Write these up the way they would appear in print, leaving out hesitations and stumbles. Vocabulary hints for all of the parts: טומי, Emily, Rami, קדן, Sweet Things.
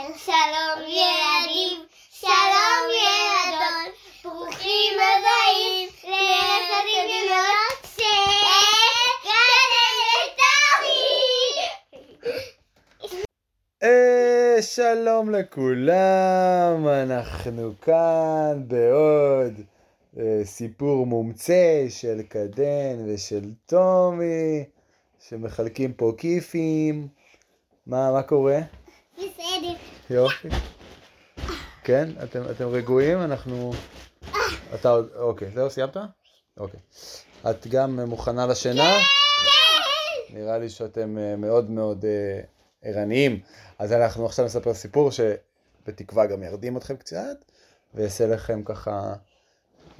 שלום ילדים, שלום ילדות, ברוכים הבאים לילדים ילדות של קדן. שלום לכולם, אנחנו כאן בעוד סיפור מומצא של קדן ושל טומי שמחלקים פה כיפים. מה קורה? בסדר. יופי. כן, אתם רגועים, אנחנו... אתה עוד... אוקיי, זהו, סיימת? אוקיי. את גם מוכנה לשינה? כן! נראה לי שאתם מאוד מאוד ערניים. אז אנחנו עכשיו נספר סיפור שבתקווה גם ירדים אתכם קצת, ויעשה לכם ככה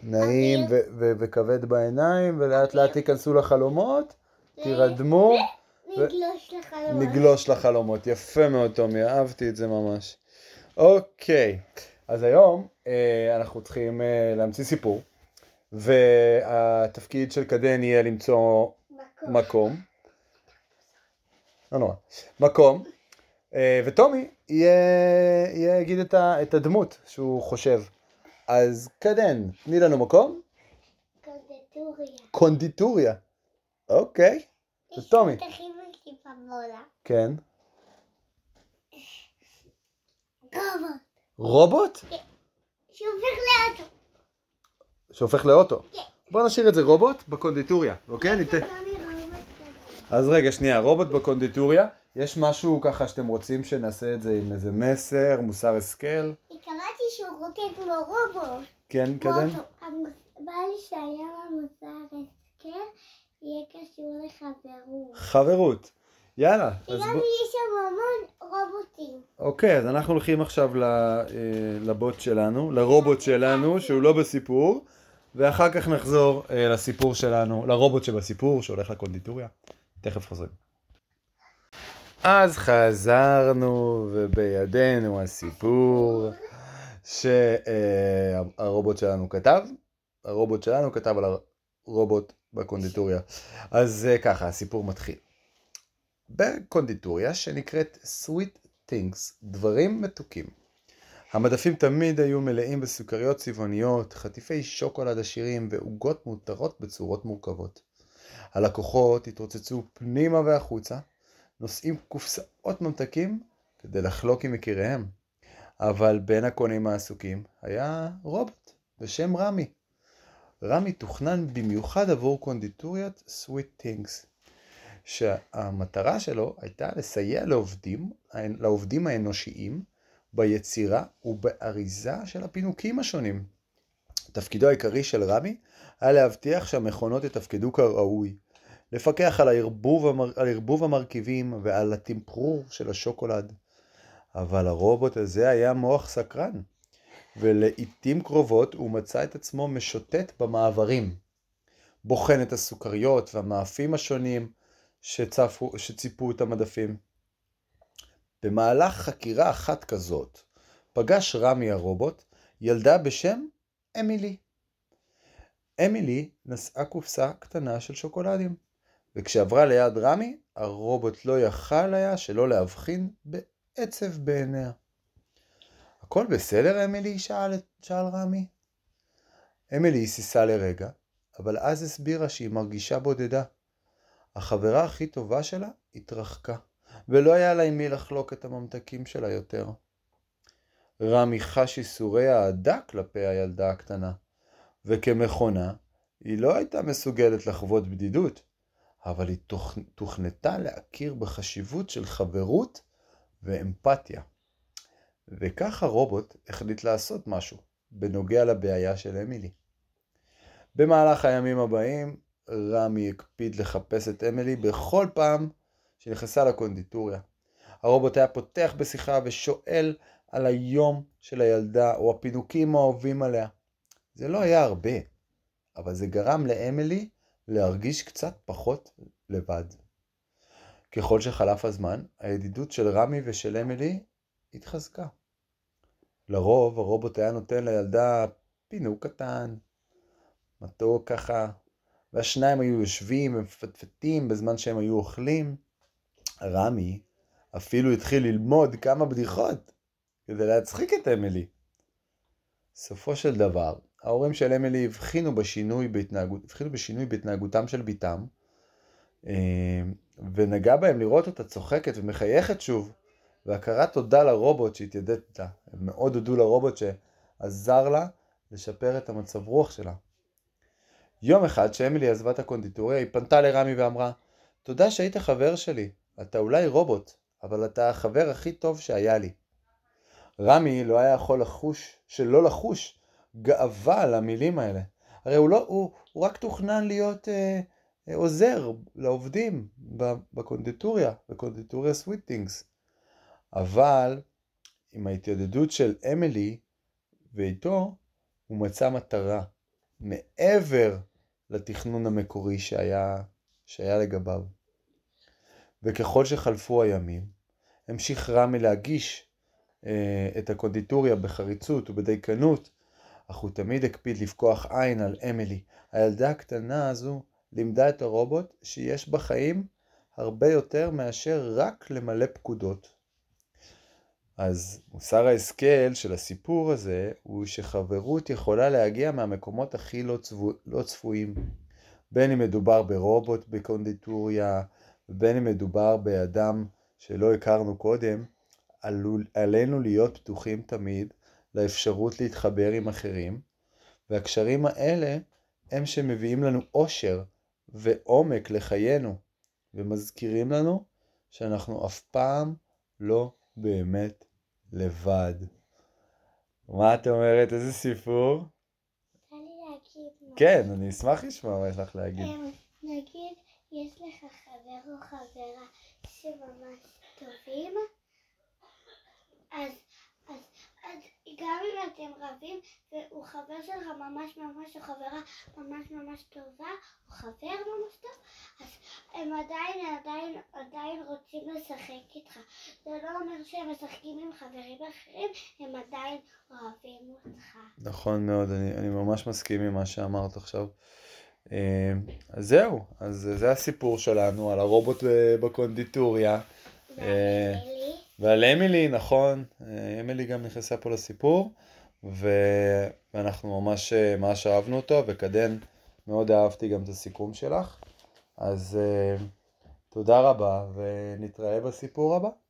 נעים וכבד בעיניים, ולאט לאט תיכנסו לחלומות, תירדמו. נגלוש לחלומות. יפה מאוד, טומי, אהבתי את זה ממש. אוקיי, אז היום אנחנו צריכים להמציא סיפור, והתפקיד של קדן יהיה למצוא מקום, וטומי יגיד את הדמות שהוא חושב. אז קדן, תני לנו מקום. קונדיטוריה. אוקיי, אז טומי. כן. רובוט? שהופך לאוטו. בוא נשאיר את זה רובוט בקונדיטוריה, אוקיי? אז רגע, שנייה, רובוט בקונדיטוריה. יש משהו ככה שאתם רוצים שנעשה את זה עם איזה מסר, מוסר השכל? התכוונתי שהוא רוקד כמו רובוט. כן, קדן? בא לי שהיה למוסר השכל, יהיה קשור לחברות. חברות. יאללה. וגם יש שם המון רובוטים. אוקיי, אז אנחנו הולכים עכשיו לרובוט שלנו, שהוא לא בסיפור, ואחר כך נחזור לסיפור שלנו, לרובוט שבסיפור, שהולך לקונדיטוריה. תכף חוזרים. אז חזרנו, ובידינו הסיפור שהרובוט שלנו כתב. הרובוט שלנו כתב על הרובוט בקונדיטוריה. אז ככה, הסיפור מתחיל. בקונדיטוריה שנקראת Sweet Things, דברים מתוקים. המדפים תמיד היו מלאים בסוכריות צבעוניות, חטיפי שוקולד עשירים ועוגות מותרות בצורות מורכבות. הלקוחות התרוצצו פנימה והחוצה, נושאים קופסאות ממתקים כדי לחלוק עם יקיריהם. אבל בין הקונים העסוקים היה רובוט בשם רמי. רמי תוכנן במיוחד עבור קונדיטוריית Sweet Things, שהמטרה שלו הייתה לסייע לעובדים האנושיים ביצירה ובאריזה של הפינוקים השונים. תפקידו העיקרי של רמי היה להבטיח שהמכונות יתפקדו כראוי, לפקח על ערבוב המרכיבים ועל התמחור של השוקולד. אבל הרובוט הזה היה מוח סקרן, ולעיתים קרובות הוא מצא את עצמו משוטט במעברים, בוחן את הסוכריות והמאפים השונים שציפו את המדפים. במהלך חקירה אחת כזאת, פגש רמי הרובוט ילדה בשם אמילי. אמילי נשאה קופסה קטנה של שוקולדים, וכשעברה ליד רמי, הרובוט לא יכל היה שלא להבחין בעצב בעיניה. הכל בסדר, אמילי? שאל רמי. אמילי סיסה לרגע, אבל אז הסבירה שהיא מרגישה בודדה. החברה הכי טובה שלה התרחקה, ולא היה לה עם מי לחלוק את הממתקים שלה יותר. רמי חש איסורי העדה כלפי הילדה הקטנה, וכמכונה היא לא הייתה מסוגלת לחוות בדידות, אבל היא תוכנתה להכיר בחשיבות של חברות ואמפתיה. וכך הרובוט החליט לעשות משהו בנוגע לבעיה של אמילי. במהלך הימים הבאים, רמי הקפיד לחפש את אמילי בכל פעם שנכנסה לקונדיטוריה. הרובוט היה פותח בשיחה ושואל על היום של הילדה או הפינוקים האהובים עליה. זה לא היה הרבה, אבל זה גרם לאמילי להרגיש קצת פחות לבד. ככל שחלף הזמן, הידידות של רמי ושל אמילי התחזקה. לרוב הרובוט היה נותן לילדה פינוק קטן, מתוק ככה, והשניים היו יושבים ומפטפטים בזמן שהם היו אוכלים. רמי אפילו התחיל ללמוד כמה בדיחות כדי להצחיק את אמילי. סופו של דבר, ההורים של אמילי הבחינו בשינוי בהתנהגותם של ביתם, ונגע בהם לראות אותה צוחקת ומחייכת שוב, והכרת תודה לרובוט שהתיידדת לה. הם מאוד הודו לרובוט שעזר לה לשפר את המצב רוח שלה. יום אחד שאמילי עזבה את הקונדיטוריה, היא פנתה לרמי ואמרה, תודה שהיית חבר שלי, אתה אולי רובוט, אבל אתה החבר הכי טוב שהיה לי. רמי לא היה יכול שלא לחוש גאווה על המילים האלה. הרי הוא רק תוכנן להיות עוזר לעובדים בקונדיטוריה Sweet Things. אבל עם ההתיידדות של אמילי ואיתו, הוא מצא מטרה מעבר לתכנון המקורי שהיה לגביו. וככל שחלפו הימים, המשיך רמי להגיש את הקונדיטוריה בחריצות ובדייקנות, אך הוא תמיד הקפיד לפקוח עין על אמילי. הילדה הקטנה הזו לימדה את הרובוט שיש בחיים הרבה יותר מאשר רק למלא פקודות. אז מוסר ההשכל של הסיפור הזה הוא שחברות יכולה להגיע מהמקומות הכי לא צפויים. בין אם מדובר ברובוט בקונדיטוריה, בין אם מדובר באדם שלא הכרנו קודם, עלינו להיות פתוחים תמיד לאפשרות להתחבר עם אחרים, והקשרים האלה הם שמביאים לנו אושר ועומק לחיינו, ומזכירים לנו שאנחנו אף פעם לא באמת לבד. מה את אומרת? איזה סיפור? תן לי להגיד מה. כן, אני אשמח לשמוע מה יש לך להגיד. נגיד, יש לך חבר או חברה שממש טובים, אז גם אם אתם רבים, והוא חבר שלך ממש ממש, או חברה ממש ממש טובה, או חבר ממש טוב, אז הם עדיין רוצים לשחק איתך. זה לא אומר שהם משחקים עם חברים אחרים, הם עדיין אוהבים אותך. נכון מאוד, אני ממש מסכים עם מה שאמרת עכשיו. אז זהו, אז זה הסיפור שלנו על הרובוט בקונדיטוריה. ועל אמילי, נכון, אמילי גם נכנסה פה לסיפור, ואנחנו ממש אהבנו אותו, וקדן, מאוד אהבתי גם את הסיכום שלך, אז תודה רבה, ונתראה בסיפור הבא.